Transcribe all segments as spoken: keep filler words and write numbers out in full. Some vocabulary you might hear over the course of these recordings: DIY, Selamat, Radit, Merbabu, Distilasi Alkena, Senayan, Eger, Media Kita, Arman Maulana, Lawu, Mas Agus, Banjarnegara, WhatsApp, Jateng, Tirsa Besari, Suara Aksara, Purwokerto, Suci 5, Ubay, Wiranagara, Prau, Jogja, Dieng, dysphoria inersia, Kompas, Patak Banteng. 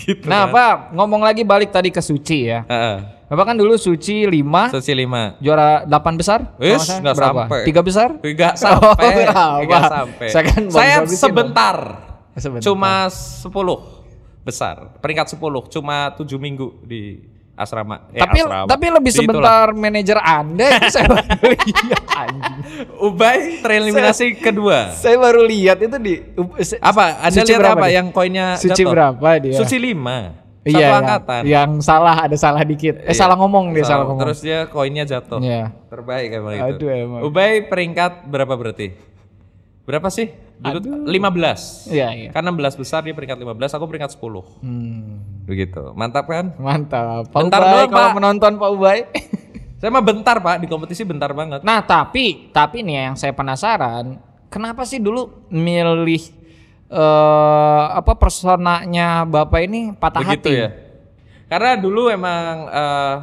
Gitu, nah kan? Pak, ngomong lagi balik tadi ke Suci ya. Uh-uh. Bapak kan dulu Suci lima, Suci lima, juara delapan besar, wis nggak sampai, tiga besar, tiga sampai, oh, tiga sampai. Saya, kan saya sebentar, sebentar, cuma sepuluh besar, peringkat sepuluh, cuma tujuh minggu di asrama. Eh, tapi asrama. Tapi lebih sebentar itulah. Manajer Anda itu saya baru lihat anjing. Ubay tereliminasi saya, kedua. Saya baru lihat itu di apa? Anda lihat apa dia? Yang koinnya Suci jatuh? Berapa dia? Suci lima. Satu iya, angkatan. Yang, yang salah ada salah dikit. Eh iya, salah ngomong dia salah, salah ngomong. Terus dia koinnya jatuh. Iya. Terbaik emang itu. Aduh, emang. Ubay peringkat berapa berarti? Berapa sih? Dulu lima belas. Iya, iya. Kan enam belas besar dia peringkat lima belas, aku peringkat sepuluh. Hmm. Begitu, mantap kan? Mantap. Pak bentar Ubay, dulu, kalau Pak. Menonton Pak Ubay. Saya mah bentar Pak, di kompetisi bentar banget. Nah tapi, tapi nih yang saya penasaran, kenapa sih dulu milih uh, apa personanya Bapak ini patah begitu hati? Ya? Karena dulu emang, uh,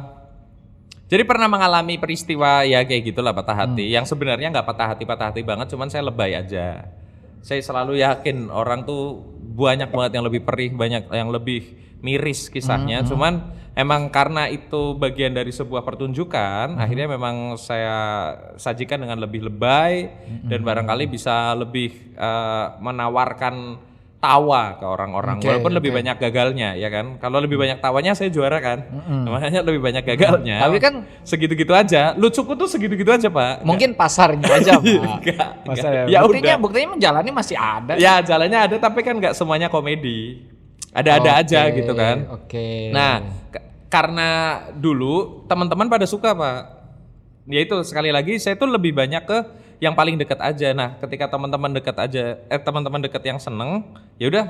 jadi pernah mengalami peristiwa ya kayak gitulah patah hati. Hmm. Yang sebenarnya nggak patah hati-patah hati banget, cuman saya lebay aja. Saya selalu yakin orang tuh banyak banget yang lebih perih, banyak yang lebih miris kisahnya, mm-hmm. Cuman emang karena itu bagian dari sebuah pertunjukan, mm-hmm. Akhirnya memang saya sajikan dengan lebih lebay, mm-hmm. Dan barangkali bisa lebih uh, menawarkan tawa ke orang-orang, okay, walaupun okay. Lebih banyak gagalnya ya kan, kalau lebih banyak tawanya saya juara kan, mm-hmm. Makanya lebih banyak gagalnya, tapi kan segitu-gitu aja, lucuku tuh segitu-gitu aja Pak. Mungkin pasarnya aja Pak. Enggak, pasar enggak. Ya, buktinya, buktinya jalannya masih ada. Ya jalannya ada tapi kan gak semuanya komedi. Ada-ada okay, aja gitu kan. Oke. Okay. Nah, k- karena dulu teman-teman pada suka Pak. Ya itu sekali lagi saya tuh lebih banyak ke yang paling dekat aja. Nah, ketika teman-teman dekat aja, eh teman-teman dekat yang seneng, ya udah,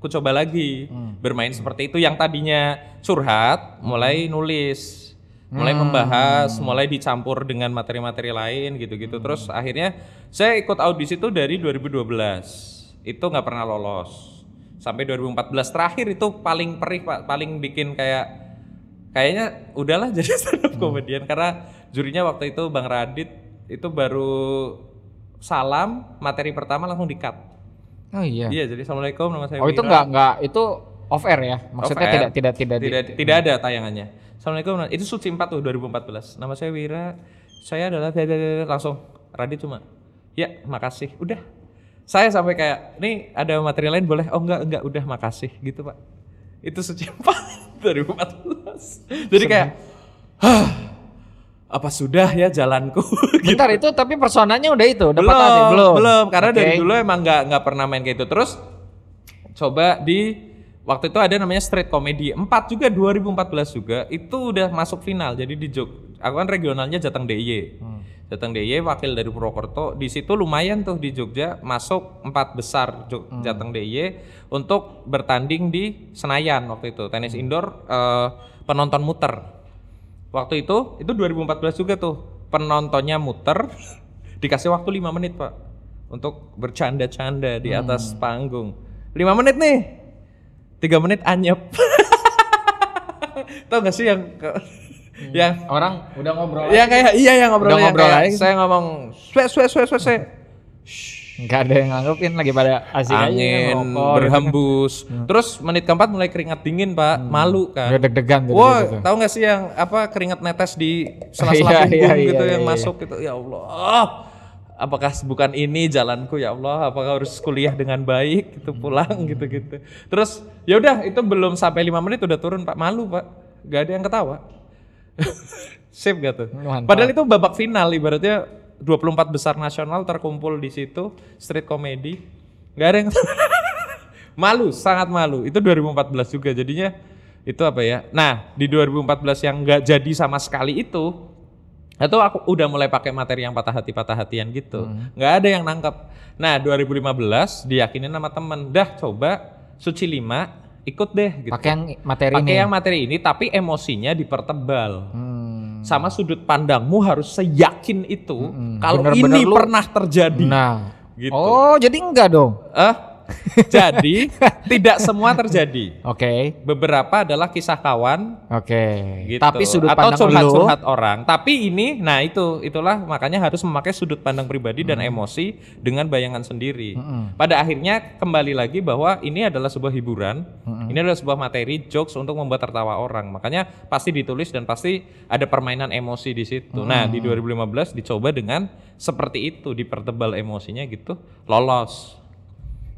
ku coba lagi hmm. bermain hmm. seperti itu. Yang tadinya curhat, mulai nulis, mulai hmm. membahas, mulai dicampur dengan materi-materi lain gitu-gitu. Hmm. Terus akhirnya saya ikut audisi itu dari dua ribu dua belas. Itu nggak pernah lolos. Sampai dua ribu empat belas terakhir itu paling perih Pak, paling bikin kayak kayaknya udahlah jadi stand up comedian, hmm. Karena jurinya waktu itu Bang Radit itu baru salam materi pertama langsung di-cut. Oh iya. Iya, jadi Assalamualaikum nama saya. Oh Wira. Itu enggak enggak itu off air ya. Maksudnya air. tidak tidak tidak tidak, di, tidak ada tayangannya. Assalamualaikum itu Suci empat tuh dua ribu empat belas. Nama saya Wira. Saya adalah langsung Radit cuma. Ya, makasih. Udah. Saya sampai kayak, nih ada materi lain boleh? Oh enggak, enggak, udah makasih gitu Pak. Itu secepat dua ribu empat belas. Jadi kayak, hah, apa sudah ya jalanku? Bentar gitu. Itu tapi personanya udah itu? Udah belum, patah, belum, belum. Karena okay. Dari dulu emang enggak, enggak pernah main kayak itu. Terus coba di, waktu itu ada namanya Street Comedy empat juga dua ribu empat belas juga. Itu udah masuk final, jadi di Jog. Aku kan regionalnya Jateng D I Y. Hmm. Jateng D I Y wakil dari Purwokerto, di situ lumayan tuh di Jogja masuk empat besar Jog, hmm. Jateng D I Y untuk bertanding di Senayan waktu itu tenis hmm. indoor uh, penonton muter. Waktu itu itu dua ribu empat belas juga tuh penontonnya muter dikasih waktu lima menit Pak untuk bercanda-canda di atas hmm. panggung. lima menit nih. tiga menit anyep. Tahu enggak sih yang ya orang udah ngobrol. Ya kayak iya yang ngobrol. Udah ngobrol aja. Saya ngomong swe swe swe swe swe. Enggak ada yang nganggepin lagi pada asik aja. Angin berhembus. Terus menit keempat mulai keringat dingin, Pak. Malu kan. Udah deg-degan gitu. Wah, tahu enggak sih yang apa keringat netes di sela-sela punggung gitu yang masuk gitu. Ya Allah. Apakah bukan ini jalanku ya Allah? Apakah harus kuliah dengan baik gitu pulang gitu-gitu. Terus ya udah itu belum sampai lima menit udah turun, Pak. Malu, Pak. Enggak ada yang ketawa. Sip gak tuh? Mantap. Padahal itu babak final ibaratnya dua puluh empat besar nasional terkumpul di situ street comedy. Gak ada yang malu, sangat malu. Itu dua ribu empat belas juga jadinya itu apa ya? Nah, di dua ribu empat belas yang gak jadi sama sekali itu itu aku udah mulai pakai materi yang patah hati-patah hatian gitu. Hmm. Gak ada yang nangkep. Nah, dua ribu lima belas diyakinin sama temen, dah coba Suci lima ikut deh gitu. Pakai yang materi Pake ini. Pakai yang materi ini tapi emosinya dipertebal. Hmm. Sama sudut pandangmu harus seyakin itu hmm. kalau ini lu pernah terjadi. Nah. Gitu. Oh, jadi enggak dong. Eh, Jadi tidak semua terjadi. Oke. Okay. Beberapa adalah kisah kawan. Oke. Okay. Gitu. Tapi sudut atau pandang curhat-curhat orang. Tapi ini, nah itu, itulah makanya harus memakai sudut pandang pribadi hmm. dan emosi dengan bayangan sendiri. Hmm. Pada akhirnya kembali lagi bahwa ini adalah sebuah hiburan. Hmm. Ini adalah sebuah materi jokes untuk membuat tertawa orang. Makanya pasti ditulis dan pasti ada permainan emosi di situ. Hmm. Nah di dua ribu lima belas dicoba dengan seperti itu, dipertebal emosinya gitu, lolos.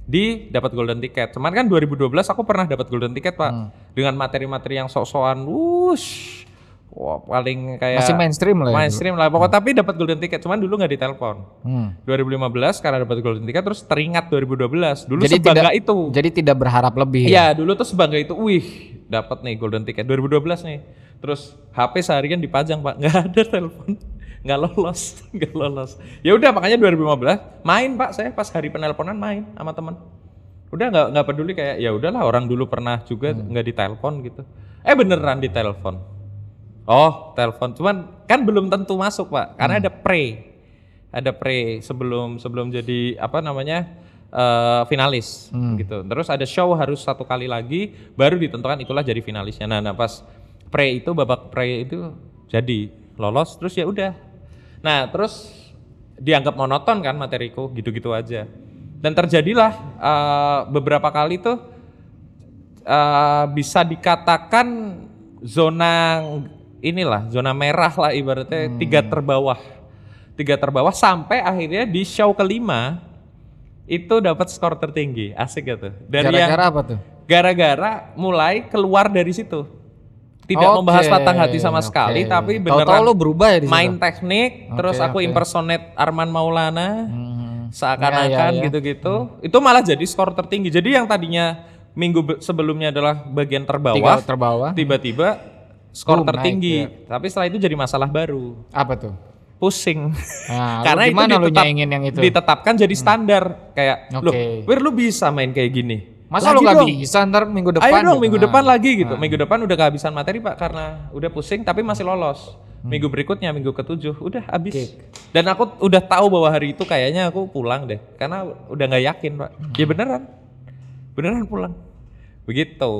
Di dapat golden ticket. Cuman kan dua ribu dua belas aku pernah dapat golden ticket, Pak. Hmm. Dengan materi-materi yang sok-sokan, wush. Wah, paling kayak masih mainstream lah. Mainstream ya. lah. Pokoknya hmm. tapi dapat golden ticket, cuman dulu nggak ditelepon. Hmm. dua ribu lima belas karena dapat golden ticket terus teringat dua ribu dua belas. Dulu jadi sebangga tidak, itu. Jadi tidak berharap lebih. Iya, ya? Dulu tuh sebangga itu, wih, dapat nih golden ticket dua ribu dua belas nih. Terus H P seharian dipajang, Pak. Nggak ada telepon. Nggak lolos, nggak lolos. Ya udah makanya dua ribu lima belas main, Pak. Saya pas hari penelponan main sama teman. Udah nggak nggak peduli kayak ya udahlah, orang dulu pernah juga nggak hmm. ditelepon gitu. Eh beneran ditelepon. Oh, telepon. Cuman kan belum tentu masuk, Pak. Karena hmm. ada pre. Ada pre sebelum sebelum jadi apa namanya? Uh, finalis hmm. gitu. Terus ada show harus satu kali lagi baru ditentukan itulah jadi finalisnya. Nah, nah pas pre itu babak pre itu jadi lolos terus ya udah. Nah terus dianggap monoton kan materiku, gitu-gitu aja. Dan terjadilah uh, beberapa kali tuh uh, bisa dikatakan zona inilah, zona merah lah ibaratnya, hmm. tiga terbawah. Tiga terbawah sampai akhirnya di show kelima itu dapat skor tertinggi, asik gitu. Gara-gara apa tuh? Gara-gara mulai keluar dari situ. Tidak okay, membahas patang hati sama sekali, okay. tapi beneran tau-tau lo berubah ya di main situ? Teknik, okay, terus aku okay. impersonate Arman Maulana, hmm. seakan-akan ya, ya, gitu-gitu. Ya. Hmm. Itu malah jadi skor tertinggi. Jadi yang tadinya minggu sebelumnya adalah bagian terbawah, Tiga terbawah. tiba-tiba skor Boom, tertinggi. Naik, ya. Tapi setelah itu jadi masalah baru. Apa tuh? Pusing. Nah, karena itu, ditetap, yang itu ditetapkan jadi standar. Hmm. Kayak, okay. loh, wir lu bisa main kayak gini. Masa lagi lu gak dong. bisa ntar minggu depan? Ayo dong gitu. minggu nah. depan lagi gitu. Nah. Minggu depan udah kehabisan materi, Pak, karena udah pusing tapi masih lolos. Hmm. Minggu berikutnya, minggu ketujuh udah habis. Okay. Dan aku udah tahu bahwa hari itu kayaknya aku pulang deh. Karena udah gak yakin, Pak. Hmm. Ya beneran. Beneran pulang. Begitu,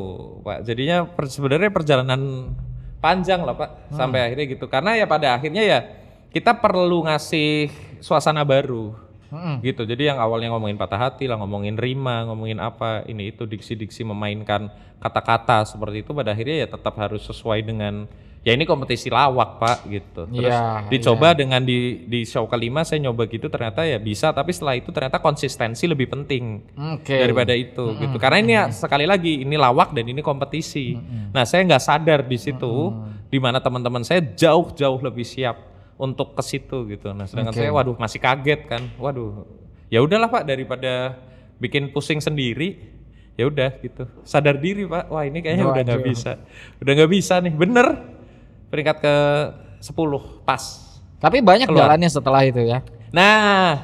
Pak. Jadinya per, sebenarnya perjalanan panjang lah, Pak. Hmm. Sampai akhirnya gitu. Karena ya pada akhirnya ya kita perlu ngasih suasana baru. Mm-hmm. Gitu, jadi yang awalnya ngomongin patah hati lah, ngomongin rima, ngomongin apa ini itu, diksi-diksi memainkan kata-kata seperti itu, pada akhirnya ya tetap harus sesuai dengan ya ini kompetisi lawak, Pak, gitu. Terus yeah, dicoba yeah. dengan di di show kelima saya nyoba gitu, ternyata ya bisa, tapi setelah itu ternyata konsistensi lebih penting okay. daripada itu mm-hmm. gitu, karena ini mm-hmm. sekali lagi ini lawak dan ini kompetisi. Mm-hmm. Nah saya nggak sadar di situ mm-hmm. di mana teman-teman saya jauh-jauh lebih siap untuk ke situ gitu. Nah, sedangkan okay. saya waduh masih kaget kan. Waduh. Ya udahlah, Pak, daripada bikin pusing sendiri, ya udah gitu. Sadar diri, Pak. Wah, ini kayaknya waduh. udah nggak bisa. Udah nggak bisa nih. Bener. Peringkat ke sepuluh pas. Tapi banyak keluar. Jalannya setelah itu ya. Nah,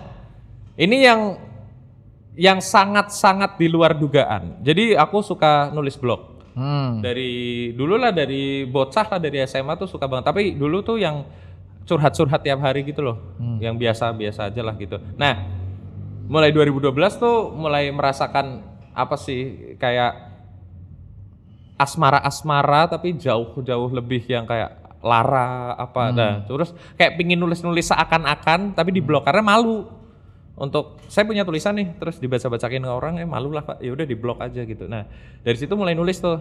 ini yang yang sangat-sangat di luar dugaan. Jadi aku suka nulis blog. Hmm. Dari dululah dari bocah lah, dari S M A tuh suka banget. Tapi dulu tuh yang curhat-curhat tiap hari gitu loh, hmm. yang biasa-biasa aja lah gitu. Nah, mulai dua ribu dua belas tuh mulai merasakan apa sih kayak asmara-asmara tapi jauh-jauh lebih yang kayak lara apa. Hmm. Nah, terus kayak pingin nulis-nulis seakan-akan tapi diblok karena malu. Untuk saya punya tulisan nih, terus dibaca-bacakin ke orang, eh malu lah, Pak. Ya udah diblok aja gitu. Nah, dari situ mulai nulis tuh.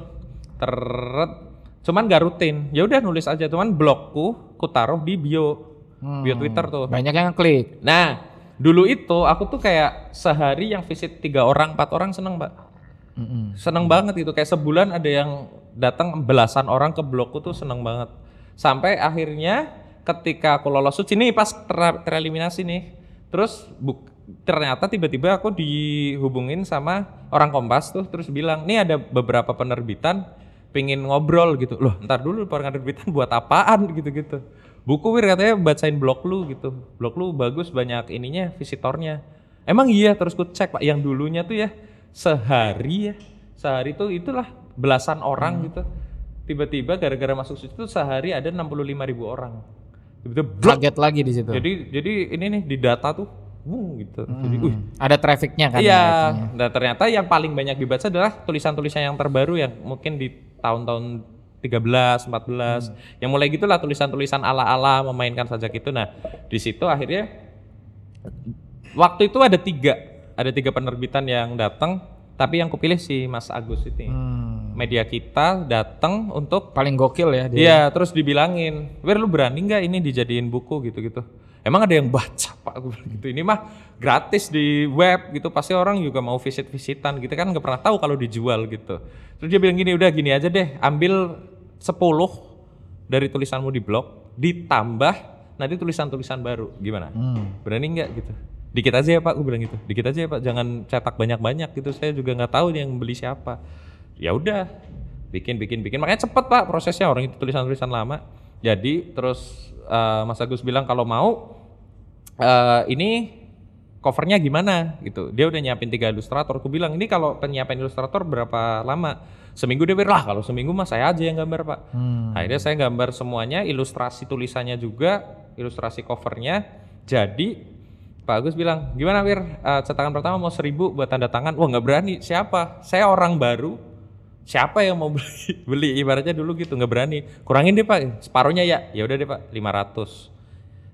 Teret Cuman gak rutin, ya udah nulis aja. Cuman blogku, ku taruh di bio, hmm, bio Twitter tuh. Banyak yang ngeklik. Nah, dulu itu aku tuh kayak sehari yang visit tiga orang, empat orang seneng, Pak. Mm-hmm. Seneng banget itu, kayak sebulan ada yang datang belasan orang ke blogku tuh seneng banget. Sampai akhirnya ketika aku lolos Suci nih pas ter- tereliminasi nih, terus buk- ternyata tiba-tiba aku dihubungin sama orang Kompas tuh, terus bilang, nih ada beberapa penerbitan pengen ngobrol gitu. Loh, ntar dulu penerbitan buat apaan gitu-gitu. Buku Wir katanya bacain blog lu gitu. Blog lu bagus, banyak ininya, visitornya. Emang iya, terus ku cek, Pak, yang dulunya tuh ya sehari ya. Sehari tuh itulah belasan orang hmm. gitu. Tiba-tiba gara-gara masuk situ sehari ada enam puluh lima ribu orang. Tiba-tiba blog. Kaget lagi di situ. Jadi jadi ini nih di data tuh wuh gitu. Hmm. Jadi, uh, ada trafficnya kan? Iya. Dan ternyata yang paling banyak dibaca adalah tulisan-tulisan yang terbaru yang mungkin di tahun-tahun tiga belas, empat belas, hmm. yang mulai gitulah tulisan-tulisan ala-ala memainkan sajak itu. Nah, di situ akhirnya waktu itu ada tiga, ada tiga penerbitan yang datang, tapi yang kupilih si Mas Agus itu. Hmm. Media Kita datang untuk paling gokil ya. Dia. Iya, terus dibilangin, "Wir, lu berani nggak ini dijadiin buku gitu-gitu?" Emang ada yang baca pak gitu, ini mah gratis di web gitu, pasti orang juga mau visit-visitan gitu kan, nggak pernah tahu kalau dijual gitu. Terus dia bilang gini, udah gini aja deh, ambil sepuluh dari tulisanmu di blog, ditambah nanti tulisan-tulisan baru, gimana? Hmm. Berani nggak gitu? Dikit aja ya pak, gue bilang gitu, dikit aja ya pak, jangan cetak banyak-banyak gitu, saya juga nggak tahu yang beli siapa. Ya udah, bikin-bikin-bikin, makanya cepet pak prosesnya, orang itu tulisan-tulisan lama. Jadi terus uh, Mas Agus bilang kalau mau, Uh, ini covernya gimana gitu, dia udah nyiapin tiga ilustrator. Aku bilang ini kalau penyiapan ilustrator berapa lama? Seminggu dia bilang, lah kalau seminggu mah saya aja yang gambar pak. Hmm. Akhirnya saya gambar semuanya, ilustrasi tulisannya juga, ilustrasi covernya. Jadi Pak Agus bilang gimana Wir, uh, cetakan pertama mau seribu buat tanda tangan. Wah nggak berani, siapa? Saya orang baru, siapa yang mau beli? Beli ibaratnya dulu gitu, nggak berani. Kurangin deh pak, separuhnya ya. Ya udah deh pak, lima ratus.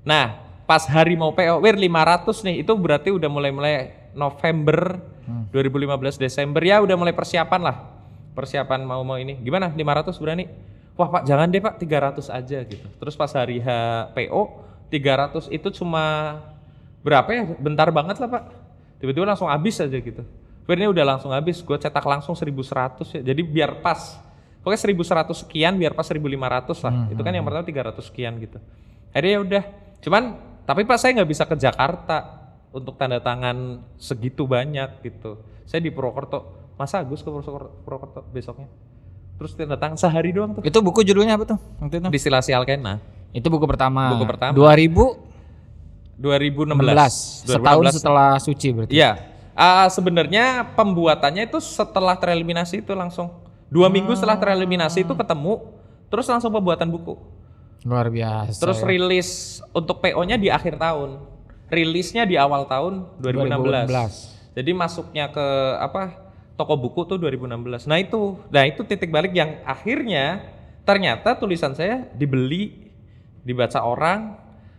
Nah pas hari mau P O, Wir lima ratus nih, itu berarti udah mulai-mulai November hmm. dua ribu lima belas Desember ya udah mulai persiapan lah, persiapan mau-mau ini, gimana lima ratus berani? Wah pak jangan deh pak, tiga ratus aja gitu. Terus pas hari H P O, tiga ratus itu cuma berapa ya, bentar banget lah pak, tiba-tiba langsung habis aja gitu. Wir ini udah langsung habis, gue cetak langsung seribu seratus ya, jadi biar pas, pokoknya seribu seratus sekian biar pas seribu lima ratus lah, hmm. itu kan yang pertama tiga ratus sekian gitu. Akhirnya udah, cuman tapi pak saya nggak bisa ke Jakarta untuk tanda tangan segitu banyak gitu. Saya di Purwokerto, Mas Agus ke Purwokerto besoknya. Terus tanda tangan sehari doang tuh. Itu buku judulnya apa tuh? Distilasi Alkena. Itu buku pertama. Buku pertama. dua ribu enam belas Setahun setelah Suci berarti. Iya. Uh, sebenarnya pembuatannya itu setelah tereliminasi itu langsung. Dua hmm. minggu setelah tereliminasi itu ketemu. Terus langsung pembuatan buku. Luar biasa. Terus ya. Rilis untuk P O-nya di akhir tahun. Rilisnya di awal tahun dua ribu enam belas. dua ribu enam belas. Jadi masuknya ke apa? Toko buku tuh dua ribu enam belas. Nah, itu. Nah, itu titik balik yang akhirnya ternyata tulisan saya dibeli, dibaca orang.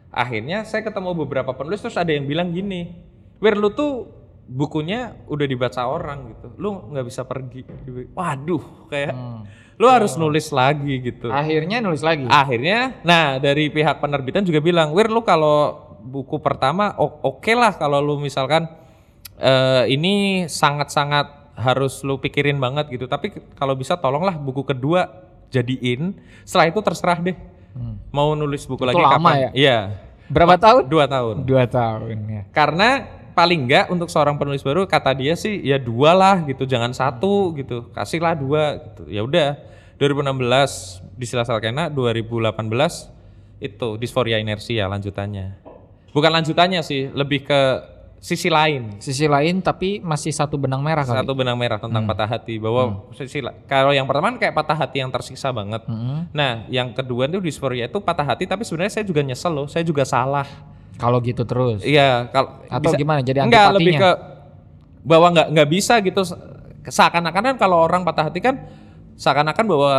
Akhirnya saya ketemu beberapa penulis, terus ada yang bilang gini, "Wir, lu tuh bukunya udah dibaca orang gitu. Lu nggak bisa pergi." Waduh, kayak hmm. lu harus oh. nulis lagi gitu. Akhirnya nulis lagi. Akhirnya, nah dari pihak penerbitan juga bilang, "Wir, lu kalau buku pertama oke okay lah kalau lu misalkan uh, ini sangat-sangat harus lu pikirin banget gitu. Tapi kalau bisa tolonglah buku kedua jadiin. Setelah itu terserah deh. Hmm. Mau nulis buku itu lagi lama kapan?" Ya? Iya. Berapa tahun? Dua tahun. Dua tahun ya. Karena paling enggak untuk seorang penulis baru kata dia sih ya dua lah gitu, jangan satu gitu, kasihlah dua gitu. Ya udah dua ribu enam belas Distilasi Alkena, dua ribu delapan belas itu Dysphoria Inersia lanjutannya, bukan lanjutannya sih, lebih ke sisi lain, sisi lain tapi masih satu benang merah kali. Satu benang merah tentang hmm. patah hati, bahwa hmm. sisi kalau yang pertama kan kayak patah hati yang tersiksa banget, hmm. nah yang kedua itu Dysphoria itu patah hati tapi sebenarnya saya juga nyesel loh, saya juga salah. Kalau gitu terus? Iya. Kalau atau bisa, gimana? Jadi antipatinya? Enggak, lebih ke bahwa nggak nggak bisa gitu. Seakan-akan kan kalau orang patah hati kan seakan-akan bahwa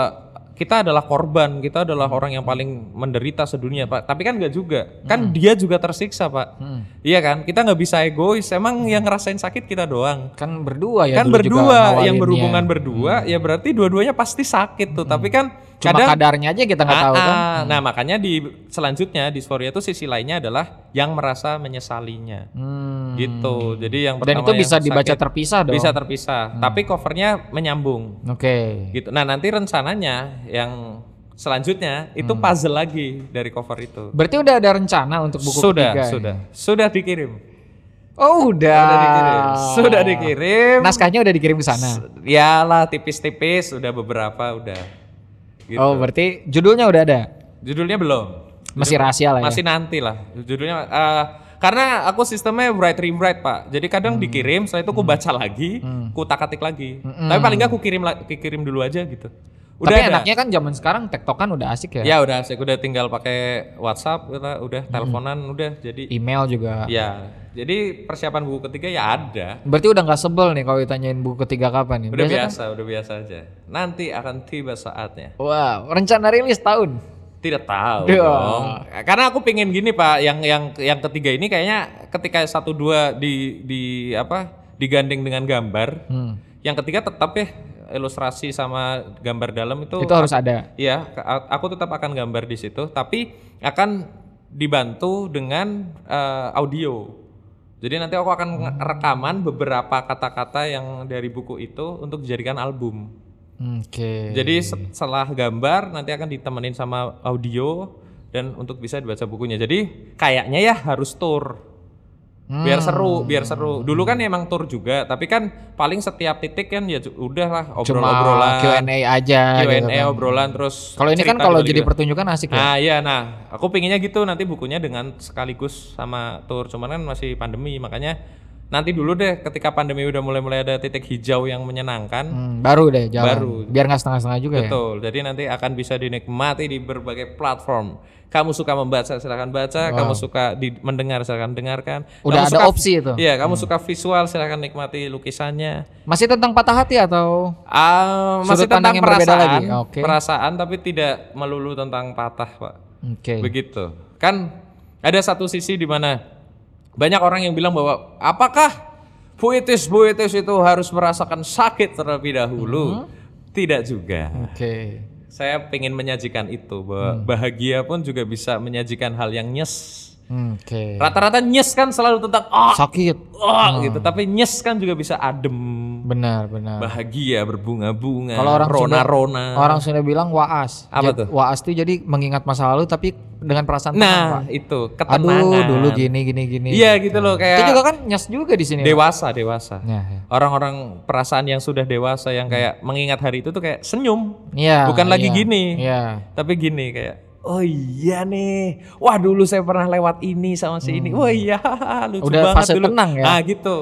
kita adalah korban, kita adalah orang yang paling menderita sedunia pak. Tapi kan nggak juga, kan hmm. dia juga tersiksa pak. Hmm. Iya kan, kita nggak bisa egois. Emang hmm. yang ngerasain sakit kita doang. Kan berdua ya. Kan berdua, yang berhubungan ya. Berdua, hmm. ya berarti dua-duanya pasti sakit tuh. Hmm. Tapi kan cuma kadang, kadarnya aja kita nggak tahu kan. Hmm. Nah makanya di selanjutnya di Dysphoria itu sisi lainnya adalah yang merasa menyesalinya. Hmm. Gitu. Jadi yang pertama. Dan itu bisa dibaca sakit, terpisah dong. Bisa terpisah. Hmm. Tapi covernya menyambung. Oke. Okay. Gitu. Nah nanti rencananya yang selanjutnya itu hmm. puzzle lagi dari cover itu. Berarti udah ada rencana untuk buku sudah, ketiga? Sudah, ya? Sudah dikirim. Oh udah. Sudah dikirim. Sudah dikirim. Naskahnya udah dikirim ke sana. Iyalah tipis-tipis, udah beberapa udah. Gitu. Oh berarti judulnya udah ada? Judulnya belum. Masih rahasia lah ya? Masih nanti lah. Judulnya uh, karena aku sistemnya write rewrite pak, jadi kadang hmm. dikirim, setelah itu aku baca lagi, hmm. ku takatik lagi. Hmm. Tapi paling nggak aku kirim, aku kirim dulu aja gitu. Udah tapi ada. Enaknya kan zaman sekarang tektokan udah asik ya. Ya udah asik, udah tinggal pakai WhatsApp, udah, udah hmm. teleponan, udah jadi email juga. Ya, jadi persiapan buku ketiga ya ada. Berarti udah nggak sebel nih kalau ditanyain buku ketiga kapan nih? Udah biasa, biasa kan? Udah biasa aja. Nanti akan tiba saatnya. Wow, rencana rilis tahun? Tidak tahu. Duh. Dong. Karena aku pengen gini Pak, yang yang yang ketiga ini kayaknya ketika satu dua di di apa digandeng dengan gambar, hmm. yang ketiga tetap ya. Ilustrasi sama gambar dalam itu itu harus ada. Iya, aku tetap akan gambar di situ, tapi akan dibantu dengan uh, audio. Jadi nanti aku akan rekaman beberapa kata-kata yang dari buku itu untuk dijadikan album. Oke. Okay. Jadi setelah gambar nanti akan ditemenin sama audio dan untuk bisa dibaca bukunya. Jadi kayaknya ya harus tour. Biar seru, hmm. biar seru. Dulu kan emang tur juga, tapi kan paling setiap titik kan ya udahlah obrol-obrolan. Cuma Q and A aja. Q and A gitu kan. Obrolan terus. Kalau ini kan kalau jadi pertunjukan asik ya. Ah iya, nah aku pinginnya gitu nanti bukunya dengan sekaligus sama tur. Cuman kan masih pandemi, makanya nanti dulu deh ketika pandemi udah mulai-mulai ada titik hijau yang menyenangkan. Hmm, baru deh jalan. Baru. Biar nggak setengah-setengah juga. Betul. Ya? Jadi nanti akan bisa dinikmati di berbagai platform. Kamu suka membaca silahkan baca, wow. kamu suka di, mendengar silahkan dengarkan. Udah kamu ada suka, opsi itu. Iya, kamu hmm. suka visual silahkan nikmati lukisannya. Masih tentang patah hati atau? Uh, masih tentang perasaan, lagi? Okay. Perasaan tapi tidak melulu tentang patah Pak. Oke. Okay. Begitu. Kan ada satu sisi di mana banyak orang yang bilang bahwa apakah puitis-puitis itu harus merasakan sakit terlebih dahulu? Hmm. Tidak juga. Oke. Okay. Saya pengen menyajikan itu bahwa hmm. bahagia pun juga bisa menyajikan hal yang nyes. Okay. Rata-rata nyes kan selalu tentang oh, sakit, oh, hmm. gitu. Tapi nyes kan juga bisa adem. Benar, benar. Bahagia berbunga-bunga. Kalau orang rona-rona. Orang sudah bilang waas. Apa tuh? Waas itu jadi mengingat masa lalu tapi dengan perasaan. Nah tenang, itu ketenangan. Aduh dulu gini gini gini. Iya gitu, gitu loh kayak. Itu juga kan nyes juga di sini. Dewasa, dewasa. Ya, ya. Orang-orang perasaan yang sudah dewasa yang kayak mengingat hari itu tuh kayak senyum. Ya, bukan ya, lagi gini. Ya. Tapi gini kayak. Oh iya nih. Wah dulu saya pernah lewat ini sama si hmm. ini. Wah iya lucu udah banget fase dulu. Tenang ya. Ah gitu.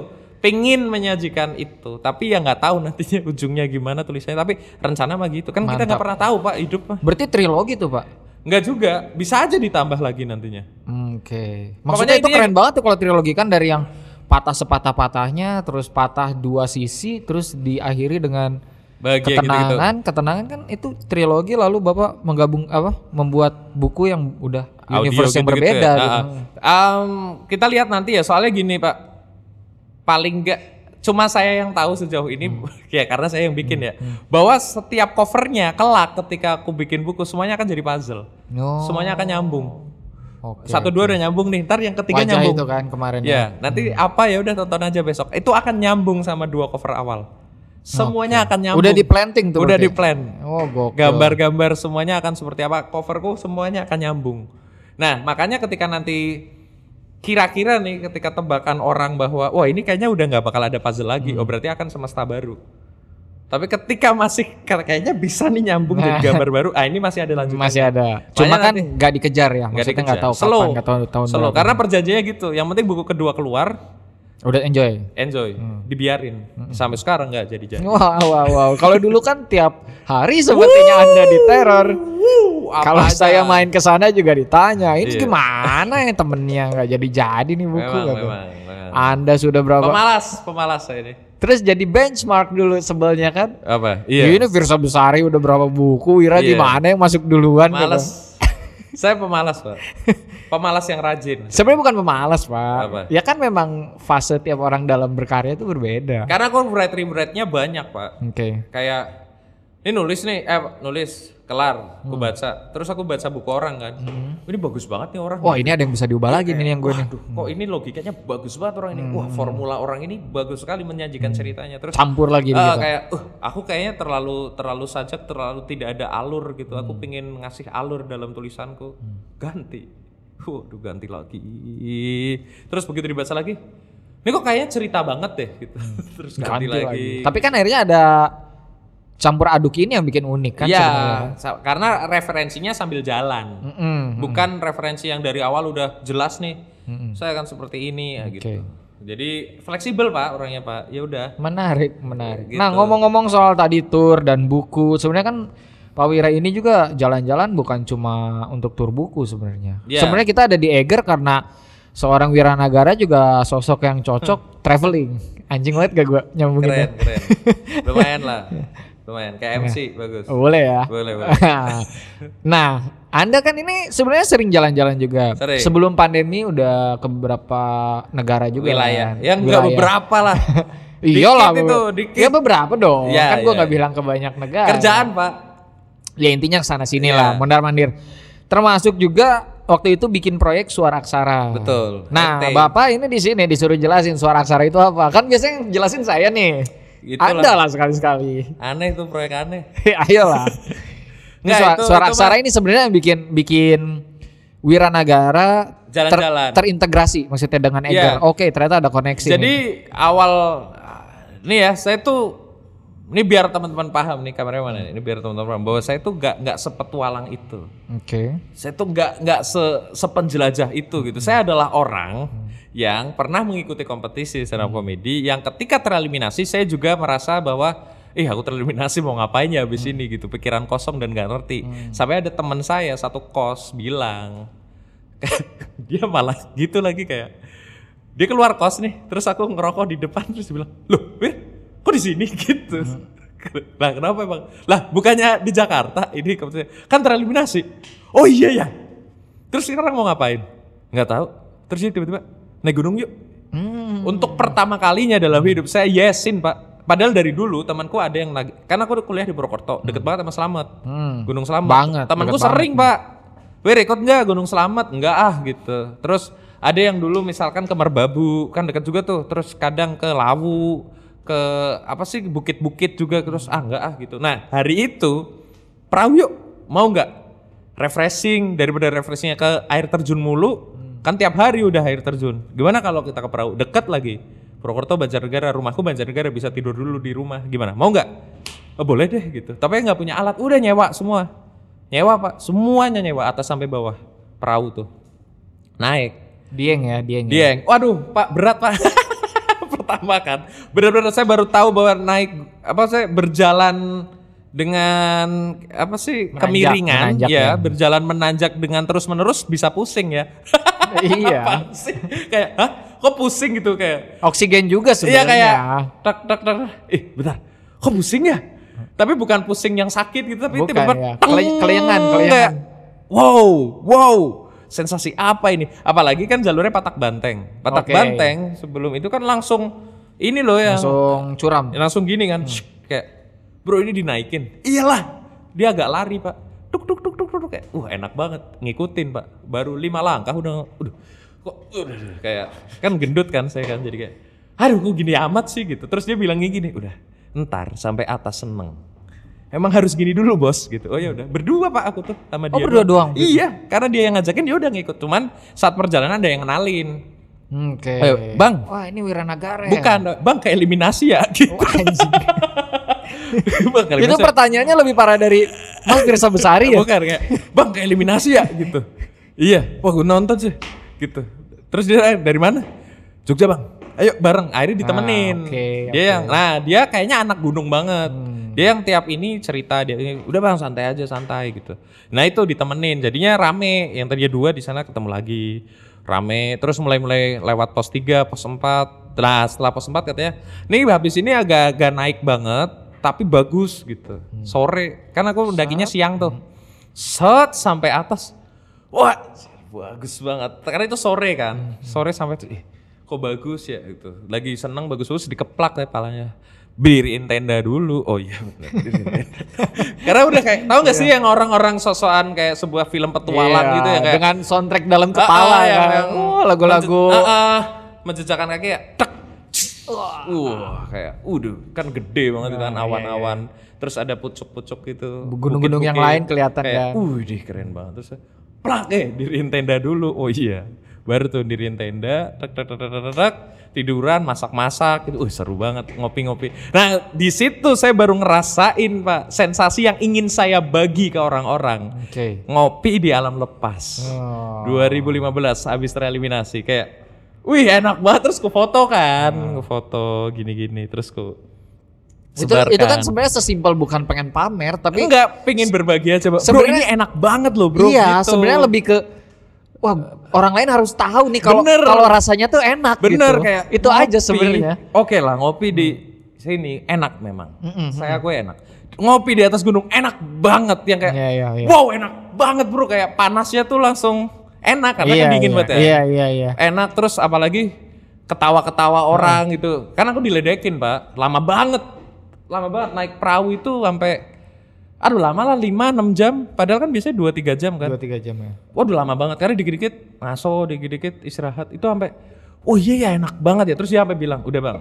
Pengin menyajikan itu, tapi ya nggak tahu nantinya ujungnya gimana tulisannya. Tapi rencana mah gitu. Kan mantap. Kita nggak pernah tahu Pak hidup mah. Berarti trilogi tuh Pak. Enggak juga, bisa aja ditambah lagi nantinya. Oke. Okay. Maksudnya itu keren banget tuh kalau trilogi kan dari yang patah sepatah-patahnya, terus patah dua sisi, terus diakhiri dengan bahagia, ketenangan, gitu-gitu. Ketenangan kan itu trilogi lalu Bapak menggabung apa? Membuat buku yang udah audio universe gitu, yang berbeda. Gitu ya. um, kita lihat nanti ya, soalnya gini Pak, paling enggak cuma saya yang tahu sejauh ini hmm. ya karena saya yang bikin hmm. ya bahwa setiap covernya kelak ketika aku bikin buku semuanya akan jadi puzzle, no. semuanya akan nyambung. Okay, satu okay. dua udah nyambung nih, ntar yang ketiga wajah nyambung itu kan kemarin ya, ya. Nanti hmm. apa ya udah tonton aja besok itu akan nyambung sama dua cover awal, semuanya okay. akan nyambung. Udah di planting tuh, udah di plan. Oh gokil. Gambar-gambar semuanya akan seperti apa, coverku semuanya akan nyambung. Nah makanya ketika nanti kira-kira nih ketika tebakan orang bahwa wah ini kayaknya udah gak bakal ada puzzle lagi, hmm. oh berarti akan semesta baru. Tapi ketika masih kayaknya bisa nih nyambung nah. jadi gambar baru, ah ini masih ada lanjutannya. Masih ada. Cuma kan gak dikejar ya, maksudnya gak tahu kapan, gak tahu tahun berapa. Karena perjanjiannya gitu, yang penting buku kedua keluar. Udah enjoy? Enjoy, hmm. dibiarin. Hmm. Sampai sekarang gak jadi-jadi. Wow, wow, wow. Kalau dulu kan tiap hari sepertinya Anda diteror. Kalau saya main ke sana juga ditanya, ini iya. gimana ya temennya nggak jadi-jadi nih buku. Memang, memang, memang. Anda sudah berapa? Pemalas, pemalas saya ini. Terus jadi benchmark dulu sebelnya kan? Apa? Iya. Ini Tirsa Besari udah berapa buku? Wira di iya. mana yang masuk duluan? Pemalas. Saya pemalas Pak. Pemalas yang rajin. Sebenarnya bukan pemalas Pak. Apa? Ya kan memang fase tiap orang dalam berkarya itu berbeda. Karena aku write-write-nya banyak Pak. Oke. Okay. Kayak ini nulis nih, eh nulis, kelar, aku baca. Terus aku baca buku orang kan, hmm. ini bagus banget nih orang. Wah ini ada yang bisa diubah lagi nih yang gue nih. Kok ini logikanya bagus banget orang ini, hmm. wah formula orang ini bagus sekali menyajikan ceritanya. Terus campur lagi uh, gitu. Kayak, uh, aku kayaknya terlalu terlalu sajak, terlalu tidak ada alur gitu. Aku hmm. pengen ngasih alur dalam tulisanku, ganti. Waduh ganti lagi. Terus begitu dibaca lagi, ini kok kayaknya cerita banget deh gitu. Terus ganti, ganti lagi. lagi. Tapi kan akhirnya ada campur aduk ini yang bikin unik kan? Iya, karena referensinya sambil jalan, mm-mm, bukan mm. referensi yang dari awal udah jelas nih. Mm-mm. Saya akan seperti ini ya okay. gitu. Jadi fleksibel Pak orangnya Pak. Ya udah. Menarik, menarik. Gitu. Nah ngomong-ngomong soal tadi tur dan buku, sebenarnya kan Pak Wira ini juga jalan-jalan bukan cuma untuk tur buku sebenarnya. Yeah. Sebenarnya kita ada di Eger karena seorang Wiranagara juga sosok yang cocok hmm. traveling. Anjing banget gak gue nyambungin. Keren, keren. Lumayan lah. Lumayan, kayak M C, nah, bagus. Boleh ya? Boleh, boleh. Nah, Anda kan ini sebenarnya sering jalan-jalan juga. Sering. Sebelum pandemi udah ke beberapa negara juga. Wilayah. Kan? Ya enggak beberapa lah. Iyalah. Itu, dikit. Ya beberapa dong. Ya, kan ya. Gue gak bilang ke banyak negara. Kerjaan Pak. Ya intinya kesana sini ya. Lah, mondar-mandir. Termasuk juga waktu itu bikin proyek Suara Aksara. Betul. Nah, Hati. Bapak ini di sini disuruh jelasin Suara Aksara itu apa. Kan biasanya jelasin saya nih. Itulah. Anda lah sekali-sekali. Aneh tuh proyek aneh. Ayolah. Nggak, suara itu, suara itu aksara mah. Ini sebenarnya bikin bikin Wiranagara jalan-jalan ter, terintegrasi maksudnya dengan Eger. Yeah. Oke, ternyata ada koneksi. Jadi nih. Awal nih ya, saya tuh ini biar teman-teman paham nih kameranya mana ini biar teman-teman paham bahwa saya tuh nggak nggak sepetualang itu. Oke. Okay. Saya tuh nggak nggak se, sepenjelajah itu gitu. Hmm. Saya adalah orang hmm. yang pernah mengikuti kompetisi stand up hmm. komedi yang ketika tereliminasi saya juga merasa bahwa ih aku tereliminasi mau ngapain ya abis hmm. ini gitu. Pikiran kosong dan nggak ngerti. Hmm. Sampai ada teman saya satu kos bilang dia malah gitu lagi kayak dia keluar kos nih terus aku ngerokok di depan terus dia bilang loh Wir kok di sini gitu. Hmm. Nah, kenapa Bang? Lah, bukannya di Jakarta ini kan tereliminasi. Oh iya ya. Terus sekarang mau ngapain? Enggak tahu. Terus dia tiba-tiba naik gunung yuk. Hmm. Untuk pertama kalinya dalam hidup saya yesin, Pak. Padahal dari dulu temanku ada yang lagi karena aku kuliah di Purwokerto, deket hmm. banget sama Selamat. Hmm. Gunung Selamat. Banget, temanku sering, banget. Pak. "Weh, ikut enggak Gunung Selamat?" Enggak ah gitu. Terus ada yang dulu misalkan ke Merbabu, kan deket juga tuh. Terus kadang ke Lawu. Ke apa sih bukit-bukit juga terus ah enggak ah gitu. Nah hari itu Prau yuk mau nggak refreshing daripada refreshingnya ke air terjun mulu hmm. kan tiap hari udah air terjun. Gimana kalau kita ke Prau dekat lagi Purwokerto Banjarnegara rumahku Banjarnegara bisa tidur dulu di rumah gimana mau nggak? Oh, boleh deh gitu. Tapi nggak punya alat udah nyewa semua nyewa Pak semuanya nyewa atas sampai bawah Prau tuh naik Dieng ya Dieng. Dieng. Ya. Waduh Pak berat Pak. Pertama kan, benar-benar saya baru tahu bahwa naik apa saya berjalan dengan apa sih menanjak, kemiringan, menanjak ya, ya berjalan menanjak dengan terus-menerus bisa pusing ya. Iya. Sih? Kayak, hah? Kok pusing gitu kayak? Oksigen juga sebenarnya. Iya kayak. Tak tak tak. Eh bentar, kok pusing ya? Tapi bukan pusing yang sakit gitu, tapi tiba-tiba ya. kelengan, kelengan. Wow, wow. Sensasi apa ini? Apalagi kan jalurnya Patak Banteng. Patak okay. Banteng sebelum itu kan langsung ini loh yang langsung curam. Ya langsung gini kan. Hmm. Shh, kayak bro ini dinaikin. Iyalah. Dia agak lari, Pak. Tuk tuk tuk tuk tuk kayak uh enak banget ngikutin, Pak. Baru lima langkah udah udah kok udah kayak kan gendut kan saya kan jadi kayak aduh kok gini amat sih gitu. Terus dia bilangnya gini, udah ntar sampai atas seneng. Emang harus gini dulu bos gitu. Oh ya udah berdua Pak aku tuh sama dia. Oh berdua doang. Gitu. Iya, karena dia yang ngajakin dia udah ngikut. Cuman saat perjalanan ada yang kenalin. Oke. Okay. Ayo, Bang. Wah, ini Wiranagara. Bukan, Bang, kayak eliminasi ya gitu. Oh, anjing. Bang, eliminasi. Itu pertanyaannya lebih parah dari Mas Tirsa Besari ya. Bukan kayak Bang kayak eliminasi ya gitu. Iya, wah gue nonton sih gitu. Terus dia dari mana? Jogja, Bang. Ayo bareng. Akhirnya ditemenin. Ah, okay, dia okay. yang nah, dia kayaknya anak gunung banget. Hmm. Dia yang tiap ini cerita dia ini udah Bang santai aja santai gitu. Nah itu ditemenin jadinya rame yang tadinya dua di sana ketemu lagi rame terus mulai-mulai lewat pos tiga pos empat. Nah setelah pos empat katanya nih habis ini agak-agak naik banget tapi bagus gitu. Hmm. Sore kan aku mendakinya siang tuh. Set sampai atas. Wah bagus banget karena itu sore kan. Sore sampai tuh, eh, kok bagus ya gitu. Lagi seneng bagus terus dikeplak deh palanya. Biriin tenda dulu, oh iya benar. Karena udah kayak, tahu nggak sih yang orang-orang sosokan kayak sebuah film petualang yeah, gitu ya kayak dengan soundtrack dalam kepala ah, ah, ya, yang, oh lagu-lagu menje- ah, ah, menjejakkan kaki ya, tek, wah uh, uh, kayak, udah kan gede banget itu kan awan-awan, terus ada pucuk-pucuk gitu, gunung-gunung yang lain kelihatan kayak, uh, deh keren banget terus, plak eh diriin tenda dulu, oh iya. Baru tuh diriin tenda, tek tek tek tek tek tiduran, masak-masak gitu. Uh, seru banget ngopi-ngopi. Nah, di situ saya baru ngerasain, Pak, sensasi yang ingin saya bagi ke orang-orang. Okay. Ngopi di alam lepas. Oh. dua ribu lima belas habis tereliminasi kayak wih, enak banget terus ku foto kan, hmm. ku foto gini-gini terus ku Itu, itu kan sebenarnya sesimpel bukan pengen pamer, tapi enggak, pengen berbagi aja, bro. Bro, ini enak banget loh, bro. Iya, gitu. Sebenarnya lebih ke wah, orang lain harus tahu nih kalau kalau rasanya tuh enak. Bener, gitu. Kayak itu ngopi aja sebenarnya. Oke lah, ngopi di sini enak memang. Mm-mm. Saya gue enak. Ngopi di atas gunung enak banget, yang kayak yeah, yeah, yeah. wow enak banget, bro. Kayak panasnya tuh langsung enak karena yeah, kan dingin yeah, banget ya. Iya iya iya. Enak, terus apalagi ketawa-ketawa hmm. orang gitu. Karena aku diledekin, Pak. Lama banget. Lama banget naik perahu itu sampai aduh lama lah lima enam jam, padahal kan biasanya dua tiga jam kan. dua tiga jam ya. Waduh lama banget, karena dikit-dikit ngaso, dikit-dikit istirahat. Itu sampai oh iya ya enak banget ya. Terus dia sampai bilang, "Udah, Bang.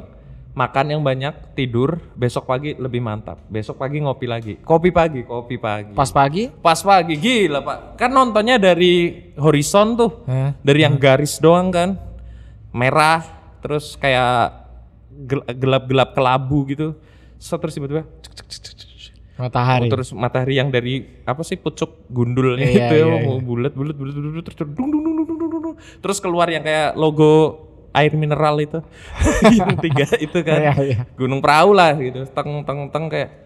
Makan yang banyak, tidur, besok pagi lebih mantap. Besok pagi ngopi lagi. Kopi pagi, kopi pagi." Pas pagi? Pas pagi, gila, Pak. Kan nontonnya dari horizon tuh. Hah? Dari yang garis doang kan. Merah, terus kayak gelap-gelap kelabu gitu. So, terus tiba-tiba matahari. Terus matahari yang dari apa sih pucuk gundulnya yeah, itu yeah, yeah. bulat bulat bulat bulat terus dung dung dung dung dung terus keluar yang kayak logo air mineral itu itu tiga itu kan yeah, yeah. Gunung Prau lah gitu, teng teng teng kayak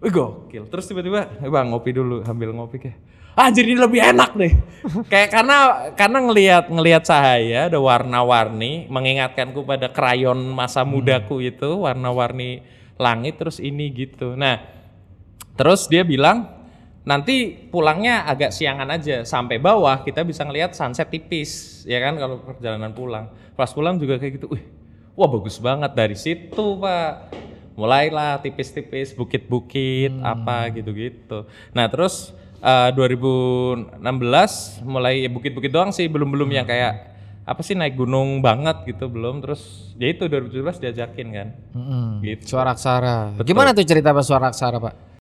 wih gokil. Terus tiba-tiba bang ngopi dulu, ambil ngopi kayak anjir ini lebih enak deh kayak karena karena ngelihat ngelihat cahaya ada warna-warni mengingatkanku pada krayon masa mudaku hmm. itu warna-warni langit terus ini gitu. Nah, terus dia bilang nanti pulangnya agak siangan aja, sampai bawah kita bisa ngelihat sunset tipis, ya kan kalau perjalanan pulang. Pas pulang juga kayak gitu, wih, wah bagus banget dari situ Pak. Mulailah tipis-tipis bukit-bukit hmm. apa gitu-gitu. Nah terus uh, dua ribu enam belas mulai ya bukit-bukit doang sih, belum-belum hmm. yang kayak apa sih naik gunung banget gitu belum. Terus ya itu dua ribu tujuh belas diajakin kan hmm. gitu. Suara Aksara. Betul. Gimana tuh cerita Pak Suara Aksara Pak?